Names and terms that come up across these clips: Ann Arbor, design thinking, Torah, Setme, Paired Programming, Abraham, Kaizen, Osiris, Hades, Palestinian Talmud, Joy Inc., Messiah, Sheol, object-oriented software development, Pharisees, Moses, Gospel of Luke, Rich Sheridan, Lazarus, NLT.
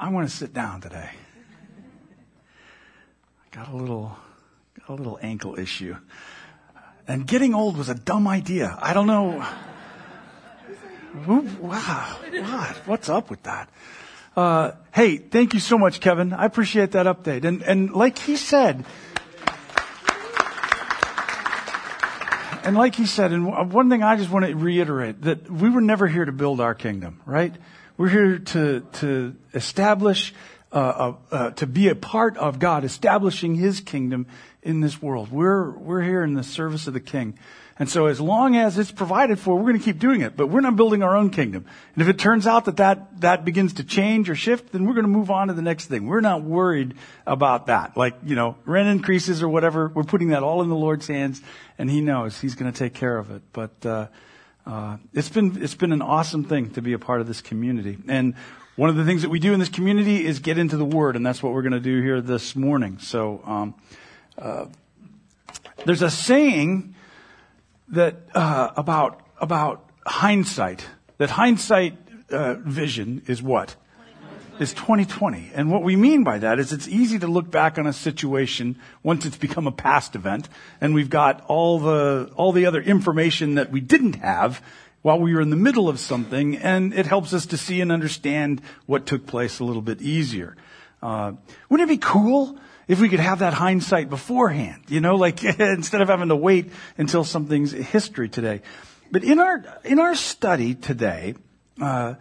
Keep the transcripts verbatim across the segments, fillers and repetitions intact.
I want to sit down today. I got a little, got a little ankle issue. And getting old was a dumb idea. I don't know. Wow. What? What's up with that? Uh, hey, thank you so much, Kevin. I appreciate that update. And, and like he said, and like he said, and one thing I just want to reiterate, that we were never here to build our kingdom, right? We're here to, to establish, uh, uh, uh, to be a part of God, establishing his kingdom in this world. We're, we're here in the service of the King. And so as long as it's provided for, we're going to keep doing it, but we're not building our own kingdom. And if it turns out that that, that begins to change or shift, then we're going to move on to the next thing. We're not worried about that. Like, you know, rent increases or whatever, we're putting that all in the Lord's hands, and he knows he's going to take care of it. But, uh, Uh, it's been, it's been an awesome thing to be a part of this community. And one of the things that we do in this community is get into the Word, and that's what we're going to do here this morning. So, um, uh, there's a saying that, uh, about, about hindsight, that hindsight, uh, vision is what? Is twenty twenty. And what we mean by that is it's easy to look back on a situation once it's become a past event and we've got all the, all the other information that we didn't have while we were in the middle of something, and it helps us to see and understand what took place a little bit easier. Uh, wouldn't it be cool if we could have that hindsight beforehand? You know, like instead of having to wait until something's history today. But in our, in our study today, uh,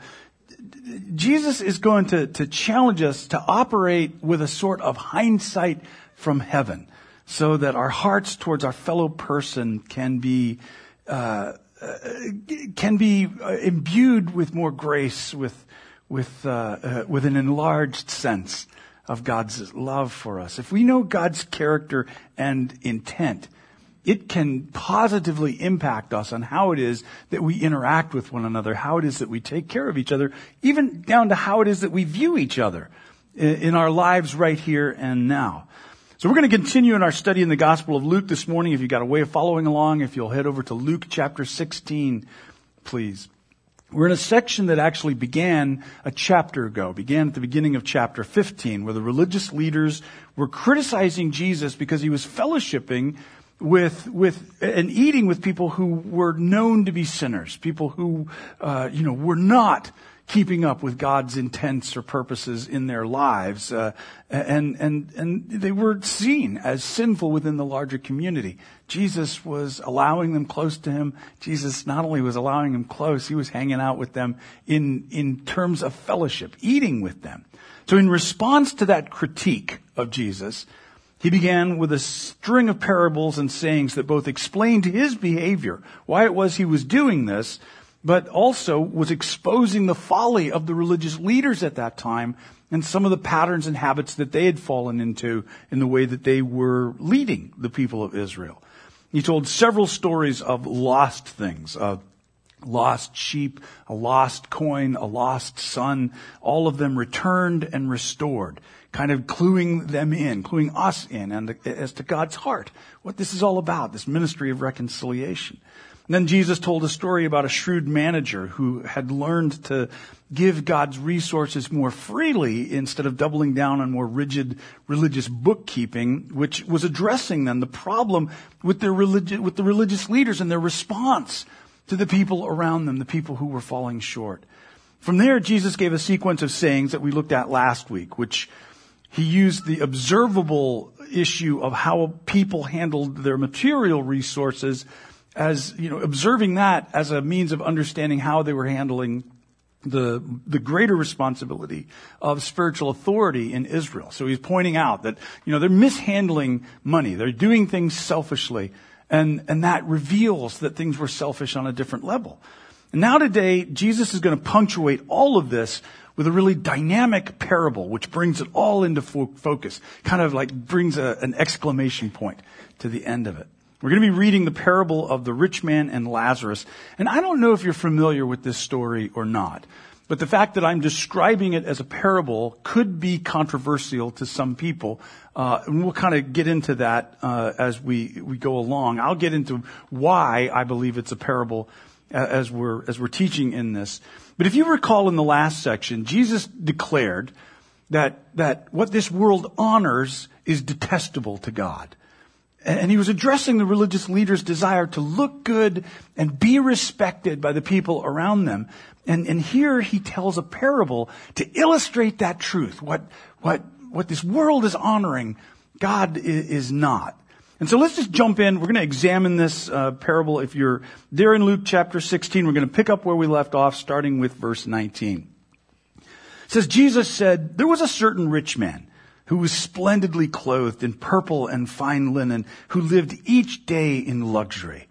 Jesus is going to, to challenge us to operate with a sort of hindsight from heaven so that our hearts towards our fellow person can be, uh, can be imbued with more grace, with, with, uh, uh, with an enlarged sense of God's love for us. If we know God's character and intent, it can positively impact us on how it is that we interact with one another, how it is that we take care of each other, even down to how it is that we view each other in our lives right here and now. So we're going to continue in our study in the Gospel of Luke this morning. If you've got a way of following along, if you'll head over to Luke chapter sixteen, please. We're in a section that actually began a chapter ago, began at the beginning of chapter fifteen, where the religious leaders were criticizing Jesus because he was fellowshipping with, with, and eating with people who were known to be sinners, people who, uh, you know, were not keeping up with God's intents or purposes in their lives, uh, and, and, and they were seen as sinful within the larger community. Jesus was allowing them close to him. Jesus not only was allowing them close, he was hanging out with them in, in terms of fellowship, eating with them. So in response to that critique of Jesus, he began with a string of parables and sayings that both explained his behavior, why it was he was doing this, but also was exposing the folly of the religious leaders at that time and some of the patterns and habits that they had fallen into in the way that they were leading the people of Israel. He told several stories of lost things, of lost sheep, a lost coin, a lost son, all of them returned and restored, kind of cluing them in, cluing us in and the, as to God's heart, what this is all about, this ministry of reconciliation. And then Jesus told a story about a shrewd manager who had learned to give God's resources more freely instead of doubling down on more rigid religious bookkeeping, which was addressing then the problem with their religi- with the religious leaders and their response to the people around them, the people who were falling short. From there, Jesus gave a sequence of sayings that we looked at last week, which he used the observable issue of how people handled their material resources as, you know, observing that as a means of understanding how they were handling the, the greater responsibility of spiritual authority in Israel. So he's pointing out that, you know, they're mishandling money. They're doing things selfishly. And, and that reveals that things were selfish on a different level. And now today, Jesus is going to punctuate all of this with a really dynamic parable, which brings it all into fo- focus, kind of like brings a, an exclamation point to the end of it. We're going to be reading the parable of the rich man and Lazarus. And I don't know if you're familiar with this story or not, but the fact that I'm describing it as a parable could be controversial to some people. Uh, and we'll kind of get into that uh, as we, we go along. I'll get into why I believe it's a parable as we're, as we're teaching in this. But if you recall in the last section, Jesus declared that that what this world honors is detestable to God. And he was addressing the religious leaders' desire to look good and be respected by the people around them. And, and here he tells a parable to illustrate that truth. What, what, what this world is honoring, God is not. And so let's just jump in. We're going to examine this uh, parable. If you're there in Luke chapter sixteen, we're going to pick up where we left off, starting with verse nineteen. It says, Jesus said, "There was a certain rich man who was splendidly clothed in purple and fine linen, who lived each day in luxury.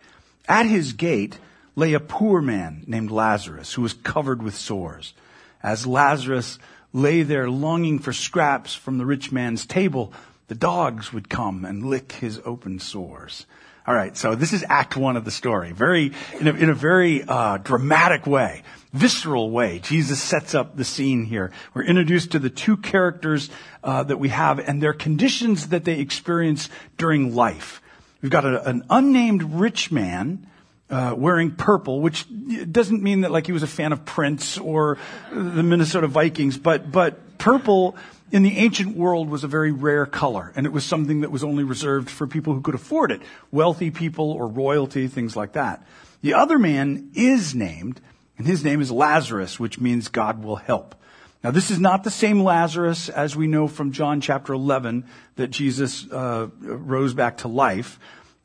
At his gate lay a poor man named Lazarus, who was covered with sores. As Lazarus lay there longing for scraps from the rich man's table, the dogs would come and lick his open sores." All right, so this is act one of the story. Very, in a, in a very uh, dramatic way, visceral way, Jesus sets up the scene here. We're introduced to the two characters uh, that we have and their conditions that they experience during life. We've got a, an unnamed rich man uh, wearing purple, which doesn't mean that like he was a fan of Prince or the Minnesota Vikings, but but purple in the ancient world was a very rare color, and it was something that was only reserved for people who could afford it, wealthy people or royalty, things like that. The other man is named, and his name is Lazarus, which means God will help. Now, this is not the same Lazarus as we know from John chapter eleven that Jesus uh, rose back to life.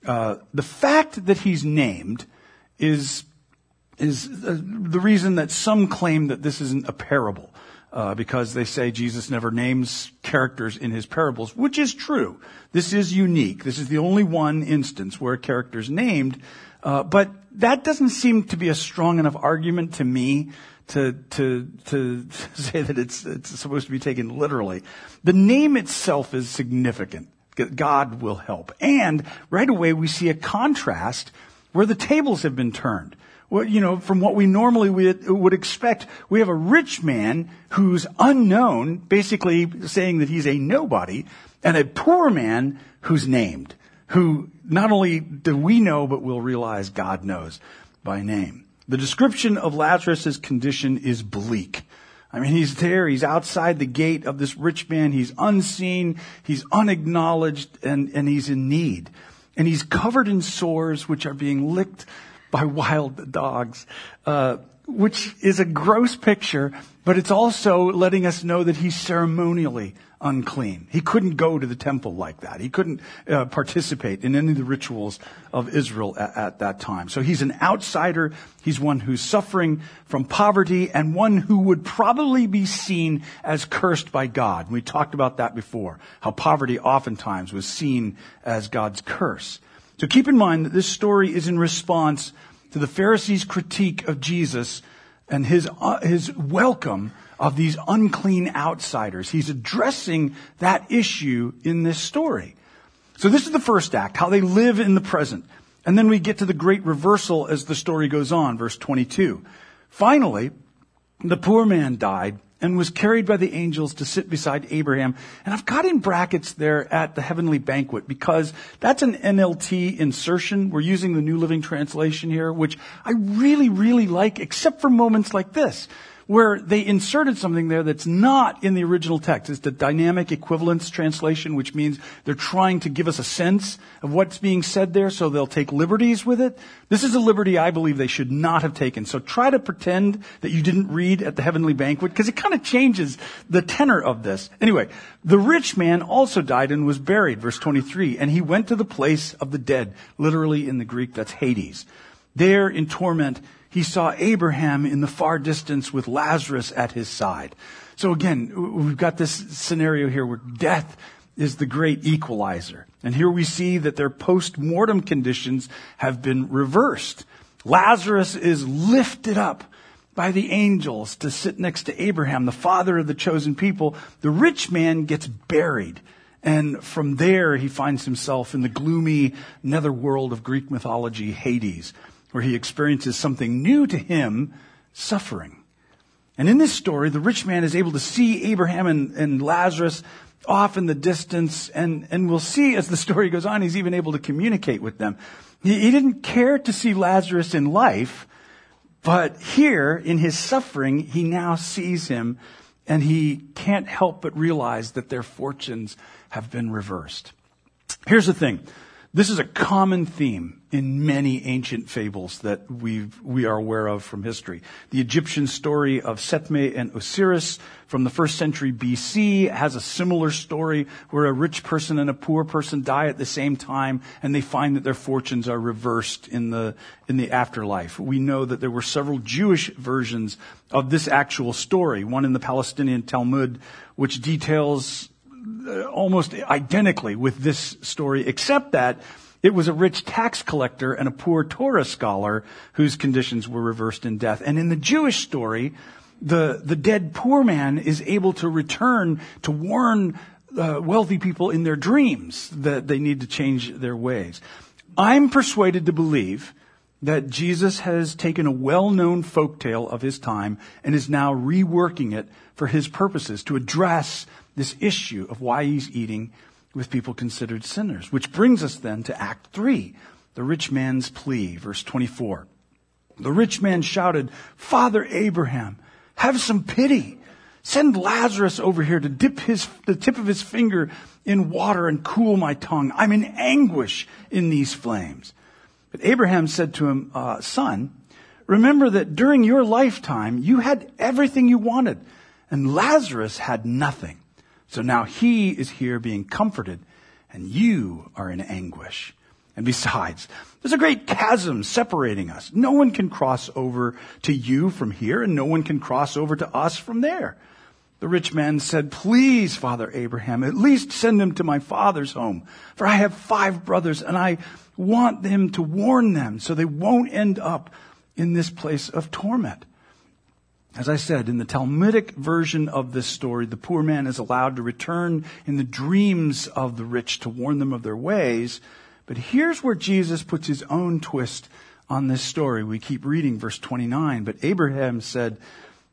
Uh, the fact that he's named is, is uh, the reason that some claim that this isn't a parable. Uh, because they say Jesus never names characters in his parables, which is true. This is unique. This is the only one instance where a character's named. Uh, but that doesn't seem to be a strong enough argument to me to, to, to say that it's, it's supposed to be taken literally. The name itself is significant. God will help. And right away we see a contrast where the tables have been turned. Well, you know, from what we normally would expect, we have a rich man who's unknown, basically saying that he's a nobody, and a poor man who's named, who not only do we know, but we'll realize God knows by name. The description of Lazarus' condition is bleak. I mean, he's there, he's outside the gate of this rich man, he's unseen, he's unacknowledged, and, and he's in need. And he's covered in sores which are being licked by wild dogs, uh, which is a gross picture, but it's also letting us know that he's ceremonially unclean. He couldn't go to the temple like that. He couldn't uh, participate in any of the rituals of Israel at, at that time. So he's an outsider. He's one who's suffering from poverty and one who would probably be seen as cursed by God. We talked about that before, how poverty oftentimes was seen as God's curse. So keep in mind that this story is in response to the Pharisees' critique of Jesus and his uh, his welcome of these unclean outsiders. He's addressing that issue in this story. So this is the first act, how they live in the present. And then we get to the great reversal as the story goes on, verse twenty-two. "Finally, the poor man died and was carried by the angels to sit beside Abraham." And I've got in brackets there "at the heavenly banquet," because that's an N L T insertion. We're using the New Living Translation here, which I really, really like, except for moments like this, where they inserted something there that's not in the original text. It's the dynamic equivalence translation, which means they're trying to give us a sense of what's being said there, so they'll take liberties with it. This is a liberty I believe they should not have taken. So try to pretend that you didn't read "at the heavenly banquet," because it kind of changes the tenor of this. Anyway, "the rich man also died and was buried," verse twenty-three, "and he went to the place of the dead." Literally in the Greek, that's Hades. "There in torment, he saw Abraham in the far distance with Lazarus at his side." So again, we've got this scenario here where death is the great equalizer. And here we see that their post-mortem conditions have been reversed. Lazarus is lifted up by the angels to sit next to Abraham, the father of the chosen people. The rich man gets buried. And from there, he finds himself in the gloomy netherworld of Greek mythology, Hades, where he experiences something new to him, suffering. And in this story, the rich man is able to see Abraham and, and Lazarus off in the distance, and, and we'll see as the story goes on, he's even able to communicate with them. He, he didn't care to see Lazarus in life, but here in his suffering, he now sees him and he can't help but realize that their fortunes have been reversed. Here's the thing. This is a common theme in many ancient fables that we we are aware of from history. The Egyptian story of Setme and Osiris from the first century B C has a similar story where a rich person and a poor person die at the same time, and they find that their fortunes are reversed in the in the afterlife. We know that there were several Jewish versions of this actual story, one in the Palestinian Talmud, which details almost identically with this story, except that it was a rich tax collector and a poor Torah scholar whose conditions were reversed in death. And in the Jewish story, the the dead poor man is able to return to warn uh, wealthy people in their dreams that they need to change their ways. I'm persuaded to believe that Jesus has taken a well-known folktale of his time and is now reworking it for his purposes to address this issue of why he's eating with people considered sinners. Which brings us then to Act three, the rich man's plea, verse twenty-four. The rich man shouted, "Father Abraham, have some pity. Send Lazarus over here to dip his, the tip of his finger in water and cool my tongue. I'm in anguish in these flames." But Abraham said to him, uh, "Son, remember that during your lifetime you had everything you wanted, and Lazarus had nothing. So now he is here being comforted, and you are in anguish. And besides, there's a great chasm separating us. No one can cross over to you from here, and no one can cross over to us from there." The rich man said, "Please, Father Abraham, at least send him to my father's home, for I have five brothers, and I want him to warn them so they won't end up in this place of torment." As I said, in the Talmudic version of this story, the poor man is allowed to return in the dreams of the rich to warn them of their ways. But here's where Jesus puts his own twist on this story. We keep reading verse twenty-nine. But Abraham said,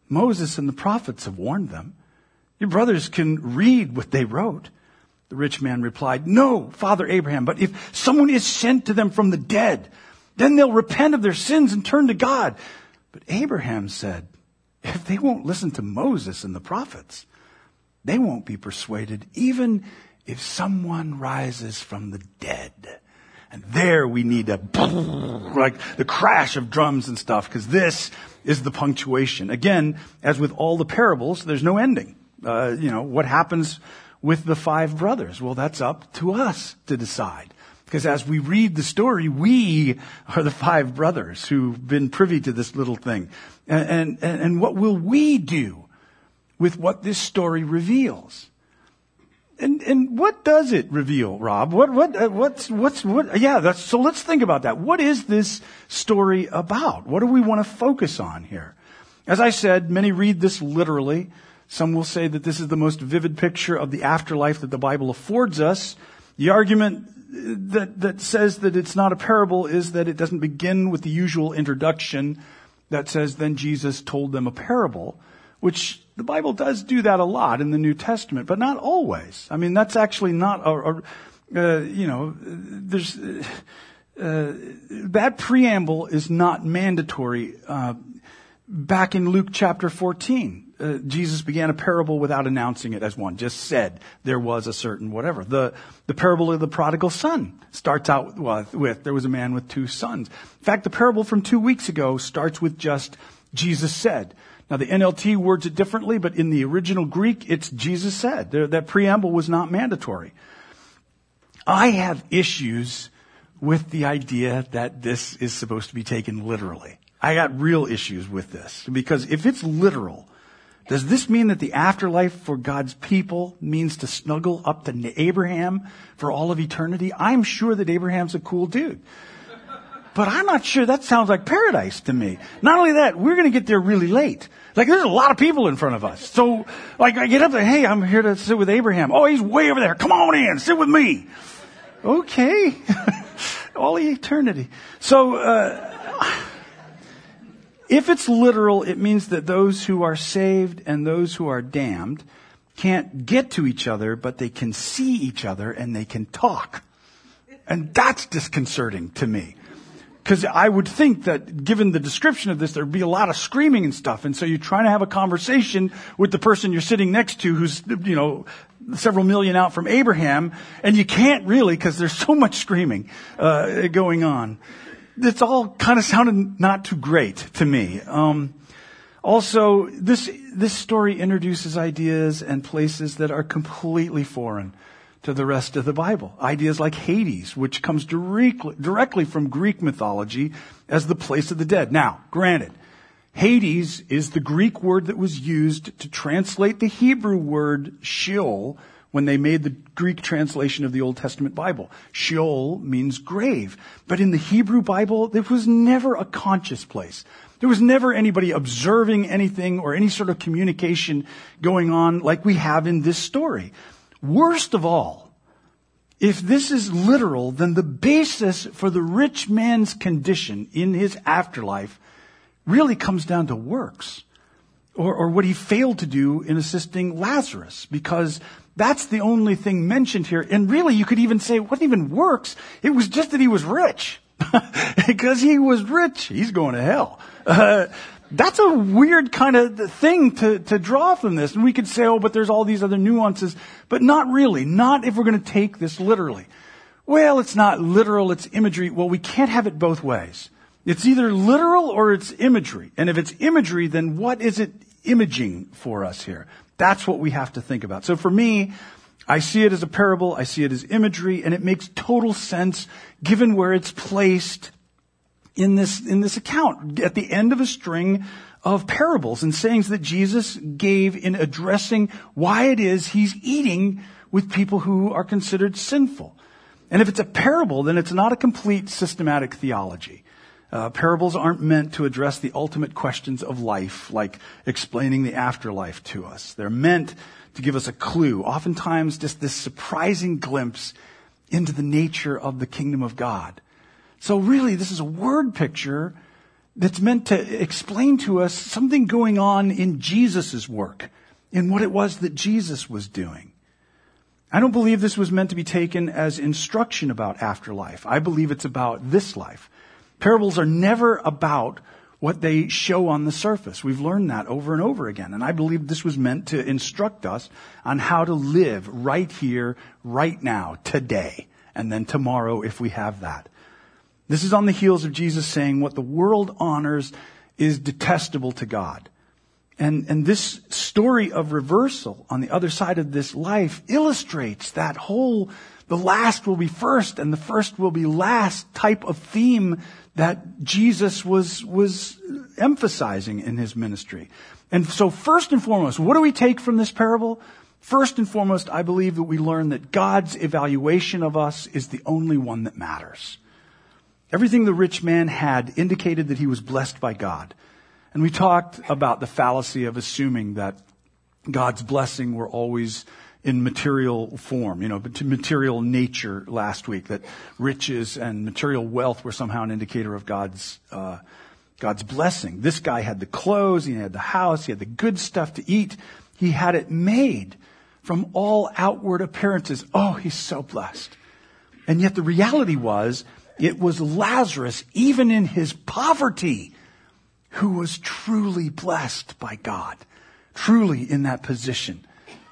"Moses and the prophets have warned them. Your brothers can read what they wrote." The rich man replied, "No, Father Abraham, but if someone is sent to them from the dead, then they'll repent of their sins and turn to God." But Abraham said, "If they won't listen to Moses and the prophets, they won't be persuaded, even if someone rises from the dead." And there we need a, like the crash of drums and stuff, because this is the punctuation. Again, as with all the parables, there's no ending. Uh, you know, what happens with the five brothers? Well, that's up to us to decide. Because as we read the story, we are the five brothers who've been privy to this little thing. And, and, and what will we do with what this story reveals? And, and what does it reveal, Rob? What, what, what's, what's, what, yeah, that's, so let's think about that. What is this story about? What do we want to focus on here? As I said, many read this literally. Some will say that this is the most vivid picture of the afterlife that the Bible affords us. The argument that that says that it's not a parable is that it doesn't begin with the usual introduction that says, "Then Jesus told them a parable," which the Bible does do that a lot in the New Testament, but not always. I mean, that's actually not a, a uh, you know, there's uh, that preamble is not mandatory. Uh, back in Luke chapter fourteen. Uh, Jesus began a parable without announcing it as one, just said there was a certain whatever. The the parable of the prodigal son starts out with, well, with there was a man with two sons. In fact, the parable from two weeks ago starts with just Jesus said. Now, the N L T words it differently, but in the original Greek, it's Jesus said. There, that preamble was not mandatory. I have issues with the idea that this is supposed to be taken literally. I got real issues with this, because if it's literal, does this mean that the afterlife for God's people means to snuggle up to Abraham for all of eternity? I'm sure that Abraham's a cool dude, but I'm not sure that sounds like paradise to me. Not only that, we're going to get there really late. Like, there's a lot of people in front of us. So, like, I get up there, "Hey, I'm here to sit with Abraham." "Oh, he's way over there. Come on in. Sit with me." Okay. All eternity. So, uh... if it's literal, it means that those who are saved and those who are damned can't get to each other, but they can see each other and they can talk. And that's disconcerting to me. Because I would think that given the description of this, there'd be a lot of screaming and stuff. And so you're trying to have a conversation with the person you're sitting next to who's, you know, several million out from Abraham. And you can't really because there's so much screaming uh going on. It's all kind of sounded not too great to me. Um Also, this this story introduces ideas and places that are completely foreign to the rest of the Bible. Ideas like Hades, which comes directly, directly from Greek mythology as the place of the dead. Now, granted, Hades is the Greek word that was used to translate the Hebrew word Sheol when they made the Greek translation of the Old Testament Bible. Sheol means grave. But in the Hebrew Bible, it was never a conscious place. There was never anybody observing anything or any sort of communication going on like we have in this story. Worst of all, if this is literal, then the basis for the rich man's condition in his afterlife really comes down to works or, or what he failed to do in assisting Lazarus, because that's the only thing mentioned here. And really, you could even say it wasn't even works. It was just that he was rich. Because he was rich, he's going to hell. Uh, that's a weird kind of thing to, to draw from this. And we could say, oh, but there's all these other nuances. But not really. Not if we're going to take this literally. Well, it's not literal, it's imagery. Well, we can't have it both ways. It's either literal or it's imagery. And if it's imagery, then what is it imaging for us here? That's what we have to think about. So for me, I see it as a parable, I see it as imagery, and it makes total sense given where it's placed in this, in this account, at the end of a string of parables and sayings that Jesus gave in addressing why it is he's eating with people who are considered sinful. And if it's a parable, then it's not a complete systematic theology. Uh, parables aren't meant to address the ultimate questions of life, like explaining the afterlife to us. They're meant to give us a clue, oftentimes just this surprising glimpse into the nature of the kingdom of God. So really, this is a word picture that's meant to explain to us something going on in Jesus' work, in what it was that Jesus was doing. I don't believe this was meant to be taken as instruction about afterlife. I believe it's about this life. Parables are never about what they show on the surface. We've learned that over and over again. And I believe this was meant to instruct us on how to live right here, right now, today, and then tomorrow if we have that. This is on the heels of Jesus saying what the world honors is detestable to God. And, and this story of reversal on the other side of this life illustrates that whole the last will be first and the first will be last type of theme that Jesus was, was emphasizing in his ministry. And so first and foremost, what do we take from this parable? First and foremost, I believe that we learn that God's evaluation of us is the only one that matters. Everything the rich man had indicated that he was blessed by God. And we talked about the fallacy of assuming that God's blessing were always in material form, you know, material nature last week, that riches and material wealth were somehow an indicator of God's, uh, God's blessing. This guy had the clothes, he had the house, he had the good stuff to eat. He had it made from all outward appearances. Oh, he's so blessed. And yet the reality was, it was Lazarus, even in his poverty, who was truly blessed by God, truly in that position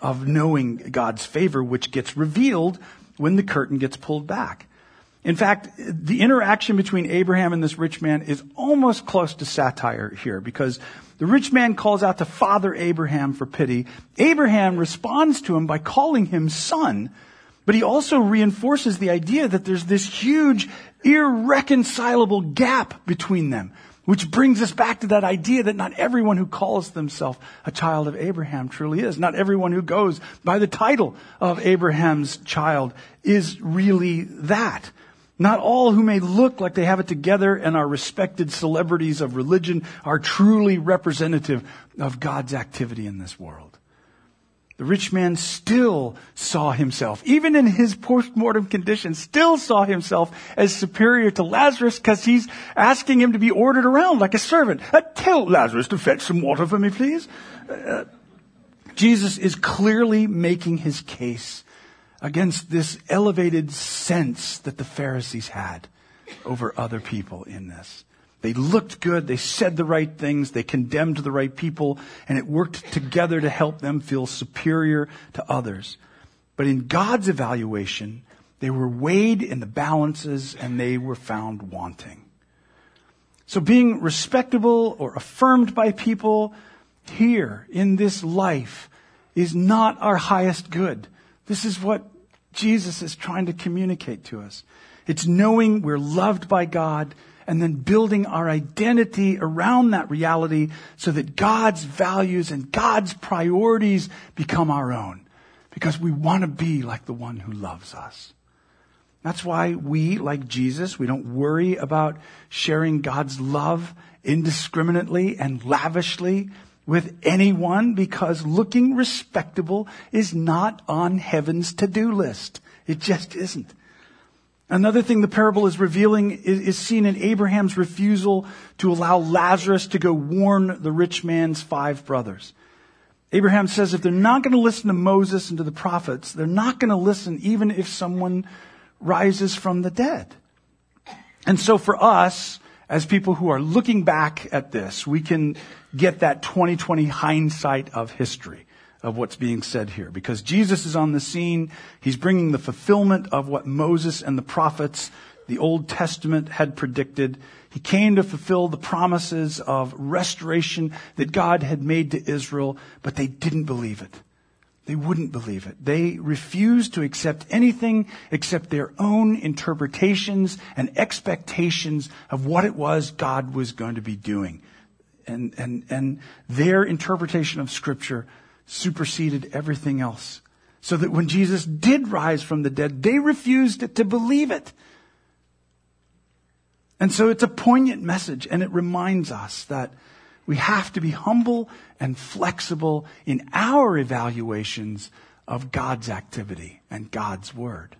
of knowing God's favor, which gets revealed when the curtain gets pulled back. In fact, the interaction between Abraham and this rich man is almost close to satire here, because the rich man calls out to Father Abraham for pity. Abraham responds to him by calling him son, but he also reinforces the idea that there's this huge, irreconcilable gap between them, which brings us back to that idea that not everyone who calls themselves a child of Abraham truly is. Not everyone who goes by the title of Abraham's child is really that. Not all who may look like they have it together and are respected celebrities of religion are truly representative of God's activity in this world. The rich man still saw himself, even in his post-mortem condition, still saw himself as superior to Lazarus, because he's asking him to be ordered around like a servant. Uh, tell Lazarus to fetch some water for me, please. Uh, Jesus is clearly making his case against this elevated sense that the Pharisees had over other people in this. They looked good. They said the right things. They condemned the right people. And it worked together to help them feel superior to others. But in God's evaluation, they were weighed in the balances and they were found wanting. So being respectable or affirmed by people here in this life is not our highest good. This is what Jesus is trying to communicate to us. It's knowing we're loved by God and then building our identity around that reality so that God's values and God's priorities become our own, because we want to be like the one who loves us. That's why we, like Jesus, we don't worry about sharing God's love indiscriminately and lavishly with anyone, because looking respectable is not on heaven's to-do list. It just isn't. Another thing the parable is revealing is, is seen in Abraham's refusal to allow Lazarus to go warn the rich man's five brothers. Abraham says if they're not going to listen to Moses and to the prophets, they're not going to listen even if someone rises from the dead. And so for us, as people who are looking back at this, we can get that twenty twenty hindsight of history of what's being said here. Because Jesus is on the scene. He's bringing the fulfillment of what Moses and the prophets, the Old Testament, had predicted. He came to fulfill the promises of restoration that God had made to Israel, but they didn't believe it. They wouldn't believe it. They refused to accept anything except their own interpretations and expectations of what it was God was going to be doing. And, and, and their interpretation of Scripture superseded everything else. So that when Jesus did rise from the dead, they refused to believe it. And so it's a poignant message, and it reminds us that we have to be humble and flexible in our evaluations of God's activity and God's word.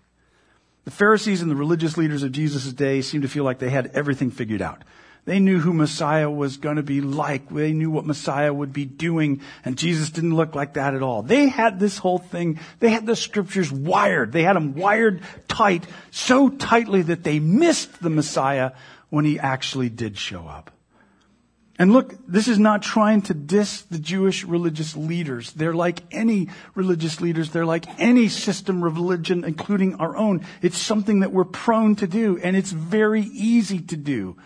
The Pharisees and the religious leaders of Jesus' day seemed to feel like they had everything figured out. They knew who Messiah was going to be like. They knew what Messiah would be doing, and Jesus didn't look like that at all. They had this whole thing. They had the scriptures wired. They had them wired tight, so tightly that they missed the Messiah when he actually did show up. And look, this is not trying to diss the Jewish religious leaders. They're like any religious leaders. They're like any system of religion, including our own. It's something that we're prone to do, and it's very easy to do,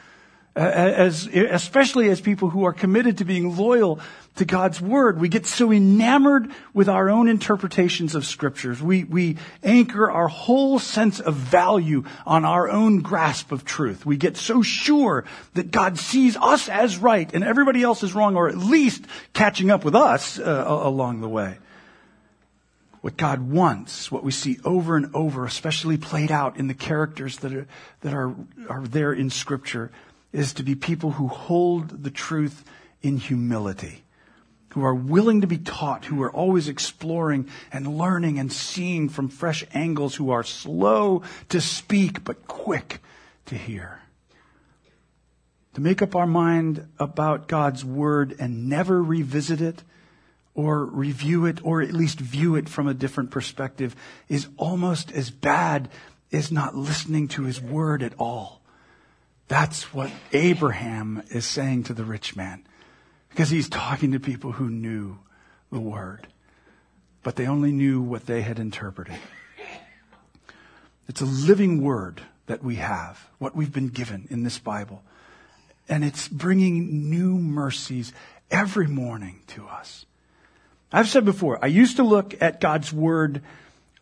as, especially as people who are committed to being loyal to God's word. We get so enamored with our own interpretations of scriptures. We, we anchor our whole sense of value on our own grasp of truth. We get so sure that God sees us as right and everybody else is wrong, or at least catching up with us uh, along the way. What God wants, what we see over and over, especially played out in the characters that are, that are, are there in scripture, is to be people who hold the truth in humility, who are willing to be taught, who are always exploring and learning and seeing from fresh angles, who are slow to speak but quick to hear. To make up our mind about God's word and never revisit it or review it or at least view it from a different perspective is almost as bad as not listening to his word at all. That's what Abraham is saying to the rich man, because he's talking to people who knew the word, but they only knew what they had interpreted. It's a living word that we have, what we've been given in this Bible, and it's bringing new mercies every morning to us. I've said before, I used to look at God's word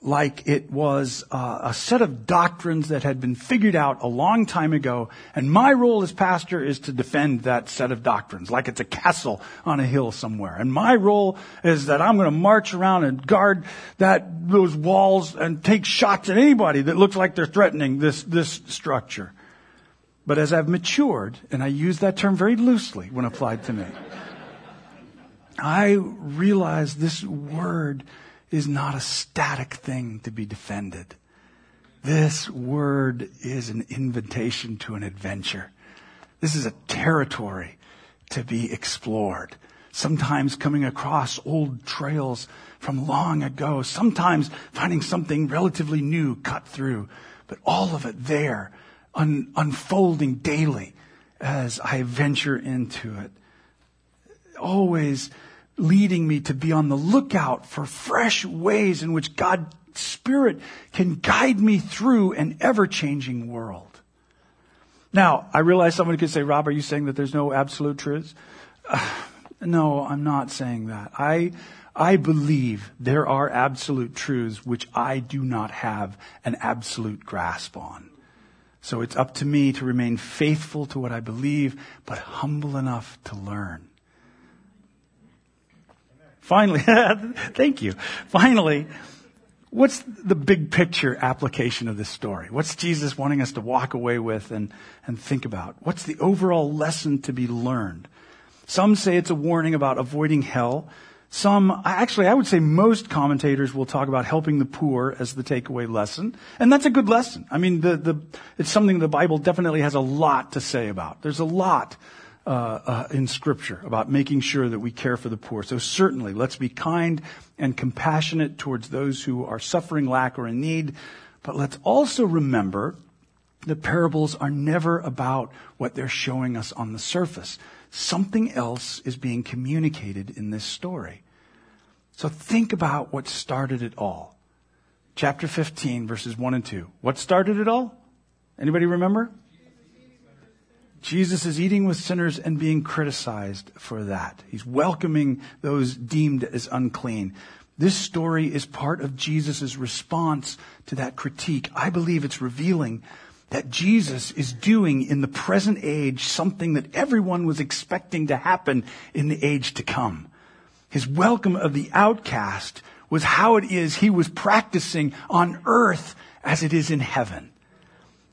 like it was uh, a set of doctrines that had been figured out a long time ago. And my role as pastor is to defend that set of doctrines, like it's a castle on a hill somewhere. And my role is that I'm going to march around and guard that those walls and take shots at anybody that looks like they're threatening this, this structure. But as I've matured, and I use that term very loosely when applied to me, I realize this word is not a static thing to be defended. This word is an invitation to an adventure. This is a territory to be explored. Sometimes coming across old trails from long ago, sometimes finding something relatively new cut through, but all of it there un- unfolding daily as I venture into it. Always leading me to be on the lookout for fresh ways in which God's Spirit can guide me through an ever-changing world. Now, I realize someone could say, Rob, are you saying that there's no absolute truths? Uh, no, I'm not saying that. I I believe there are absolute truths which I do not have an absolute grasp on. So it's up to me to remain faithful to what I believe, but humble enough to learn. Finally, thank you. Finally, what's the big picture application of this story? What's Jesus wanting us to walk away with and, and think about? What's the overall lesson to be learned? Some say it's a warning about avoiding hell. Some, actually, I would say most commentators will talk about helping the poor as the takeaway lesson. And that's a good lesson. I mean, the, the, it's something the Bible definitely has a lot to say about. There's a lot uh, uh, in Scripture about making sure that we care for the poor. So certainly, let's be kind and compassionate towards those who are suffering, lack, or in need. But let's also remember that parables are never about what they're showing us on the surface. Something else is being communicated in this story. So think about what started it all. Chapter fifteen, verses one and two. What started it all? Anybody remember? Jesus is eating with sinners and being criticized for that. He's welcoming those deemed as unclean. This story is part of Jesus' response to that critique. I believe it's revealing that Jesus is doing in the present age something that everyone was expecting to happen in the age to come. His welcome of the outcast was how it is he was practicing on earth as it is in heaven.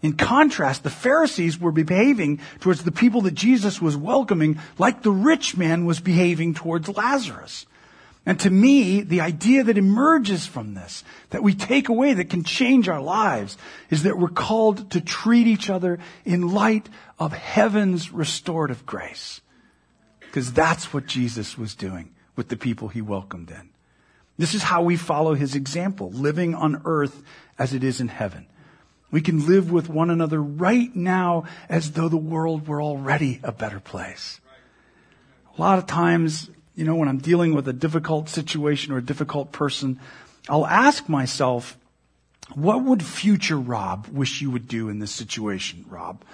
In contrast, the Pharisees were behaving towards the people that Jesus was welcoming like the rich man was behaving towards Lazarus. And to me, the idea that emerges from this, that we take away, that can change our lives, is that we're called to treat each other in light of heaven's restorative grace. Because that's what Jesus was doing with the people he welcomed in. This is how we follow his example, living on earth as it is in heaven. We can live with one another right now as though the world were already a better place. A lot of times, you know, when I'm dealing with a difficult situation or a difficult person, I'll ask myself, what would future Rob wish you would do in this situation, Rob?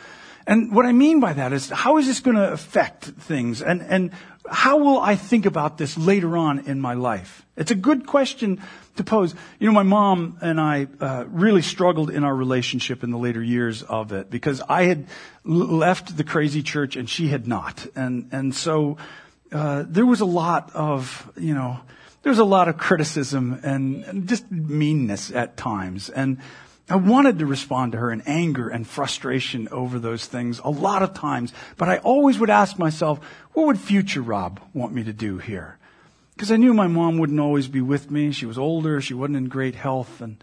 And what I mean by that is, how is this going to affect things? And, and how will I think about this later on in my life? It's a good question to pose. You know, my mom and I uh, really struggled in our relationship in the later years of it because I had l- left the crazy church and she had not. And, and so, Uh, there was a lot of, you know, there was a lot of criticism and, and just meanness at times. And I wanted to respond to her in anger and frustration over those things a lot of times. But I always would ask myself, what would future Rob want me to do here? Because I knew my mom wouldn't always be with me. She was older. She wasn't in great health. And,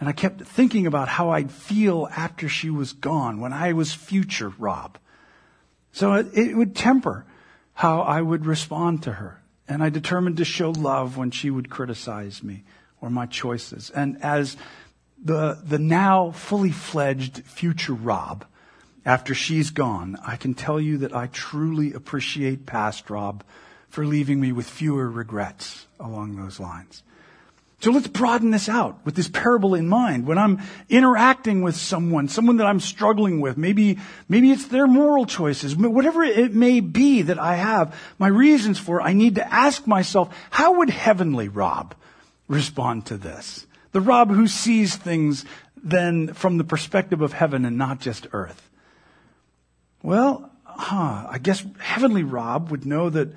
and I kept thinking about how I'd feel after she was gone when I was future Rob. So it, it would temper how I would respond to her. And I determined to show love when she would criticize me or my choices. And as the the now fully fledged future Rob, after she's gone, I can tell you that I truly appreciate past Rob for leaving me with fewer regrets along those lines. So let's broaden this out with this parable in mind. When I'm interacting with someone, someone that I'm struggling with, maybe maybe it's their moral choices, whatever it may be that I have my reasons for, I need to ask myself, how would heavenly Rob respond to this? The Rob who sees things then from the perspective of heaven and not just earth. Well, huh, I guess heavenly Rob would know that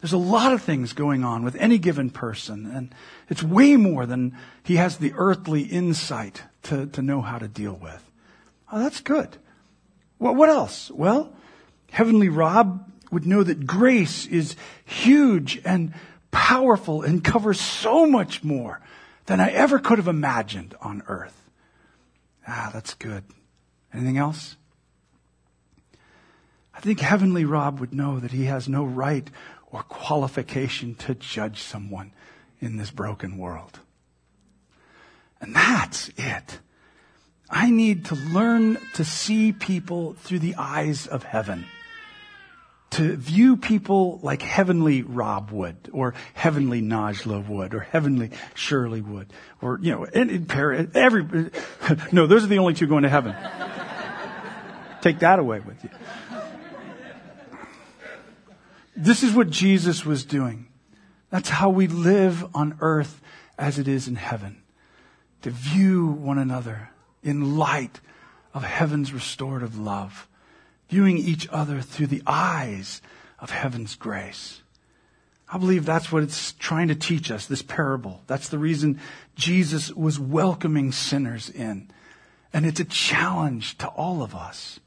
there's a lot of things going on with any given person, and it's way more than he has the earthly insight to, to know how to deal with. Oh, that's good. Well, what else? Well, heavenly Rob would know that grace is huge and powerful and covers so much more than I ever could have imagined on earth. Ah, that's good. Anything else? I think heavenly Rob would know that he has no right or qualification to judge someone in this broken world. And that's it. I need to learn to see people through the eyes of heaven, to view people like heavenly Rob would, or heavenly Najla would, or heavenly Shirley would, or, you know, in Paris, every, no, those are the only two going to heaven. Take that away with you. This is what Jesus was doing. That's how we live on earth as it is in heaven, to view one another in light of heaven's restorative love, viewing each other through the eyes of heaven's grace. I believe that's what it's trying to teach us, this parable. That's the reason Jesus was welcoming sinners in. And it's a challenge to all of us.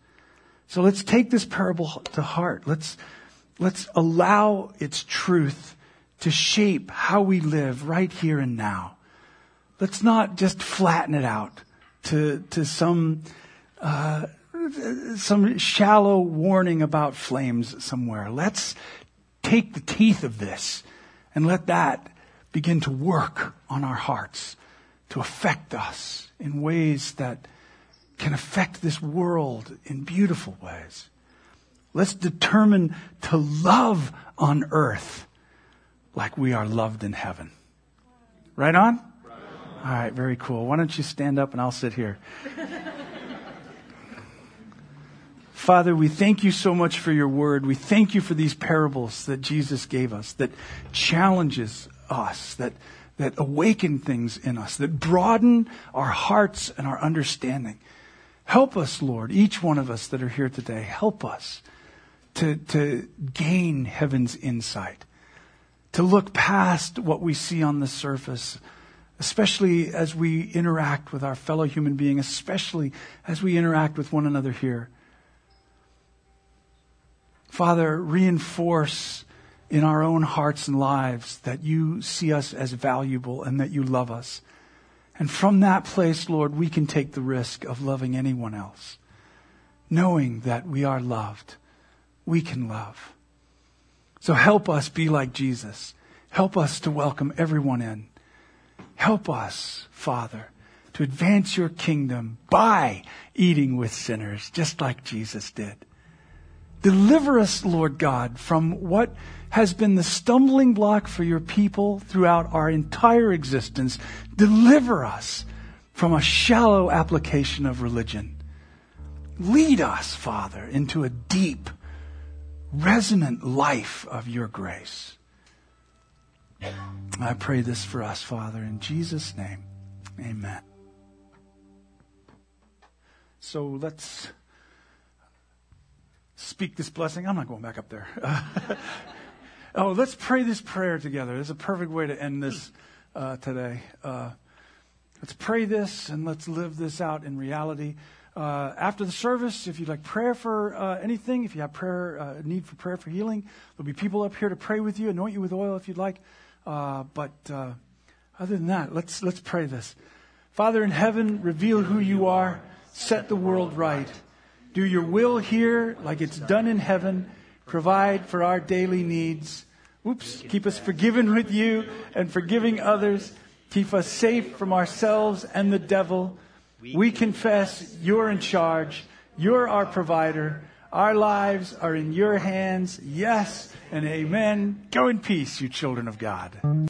So let's take this parable to heart. Let's let's allow its truth to shape how we live right here and now. Let's not just flatten it out to to some uh some shallow warning about flames somewhere. Let's take the teeth of this and let that begin to work on our hearts, to affect us in ways that can affect this world in beautiful ways. Let's determine to love on earth like we are loved in heaven. Right on? Right on. All right, very cool. Why don't you stand up and I'll sit here. Father, we thank you so much for your word. We thank you for these parables that Jesus gave us, that challenges us, that, that awaken things in us, that broaden our hearts and our understanding. Help us, Lord, each one of us that are here today, help us to, to gain heaven's insight, to look past what we see on the surface, especially as we interact with our fellow human being, especially as we interact with one another here. Father, reinforce in our own hearts and lives that you see us as valuable and that you love us. And from that place, Lord, we can take the risk of loving anyone else. Knowing that we are loved, we can love. So help us be like Jesus. Help us to welcome everyone in. Help us, Father, to advance your kingdom by eating with sinners, just like Jesus did. Deliver us, Lord God, from what has been the stumbling block for your people throughout our entire existence. Deliver us from a shallow application of religion. Lead us, Father, into a deep, resonant life of your grace. I pray this for us, Father, in Jesus' name. Amen. So let's speak this blessing. I'm not going back up there. Oh, let's pray this prayer together. This is a perfect way to end this uh, today. Uh, let's pray this and let's live this out in reality. Uh, after the service, if you'd like prayer for uh, anything, if you have prayer uh, need for prayer for healing, there'll be people up here to pray with you, anoint you with oil if you'd like. Uh, but uh, other than that, let's let's pray this. Father in heaven, reveal who you are. Set the world right. Do your will here like it's done in heaven. Provide for our daily needs. Oops, keep us forgiven with you and forgiving others. Keep us safe from ourselves and the devil. We confess you're in charge. You're our provider. Our lives are in your hands. Yes and amen. Go in peace, you children of God.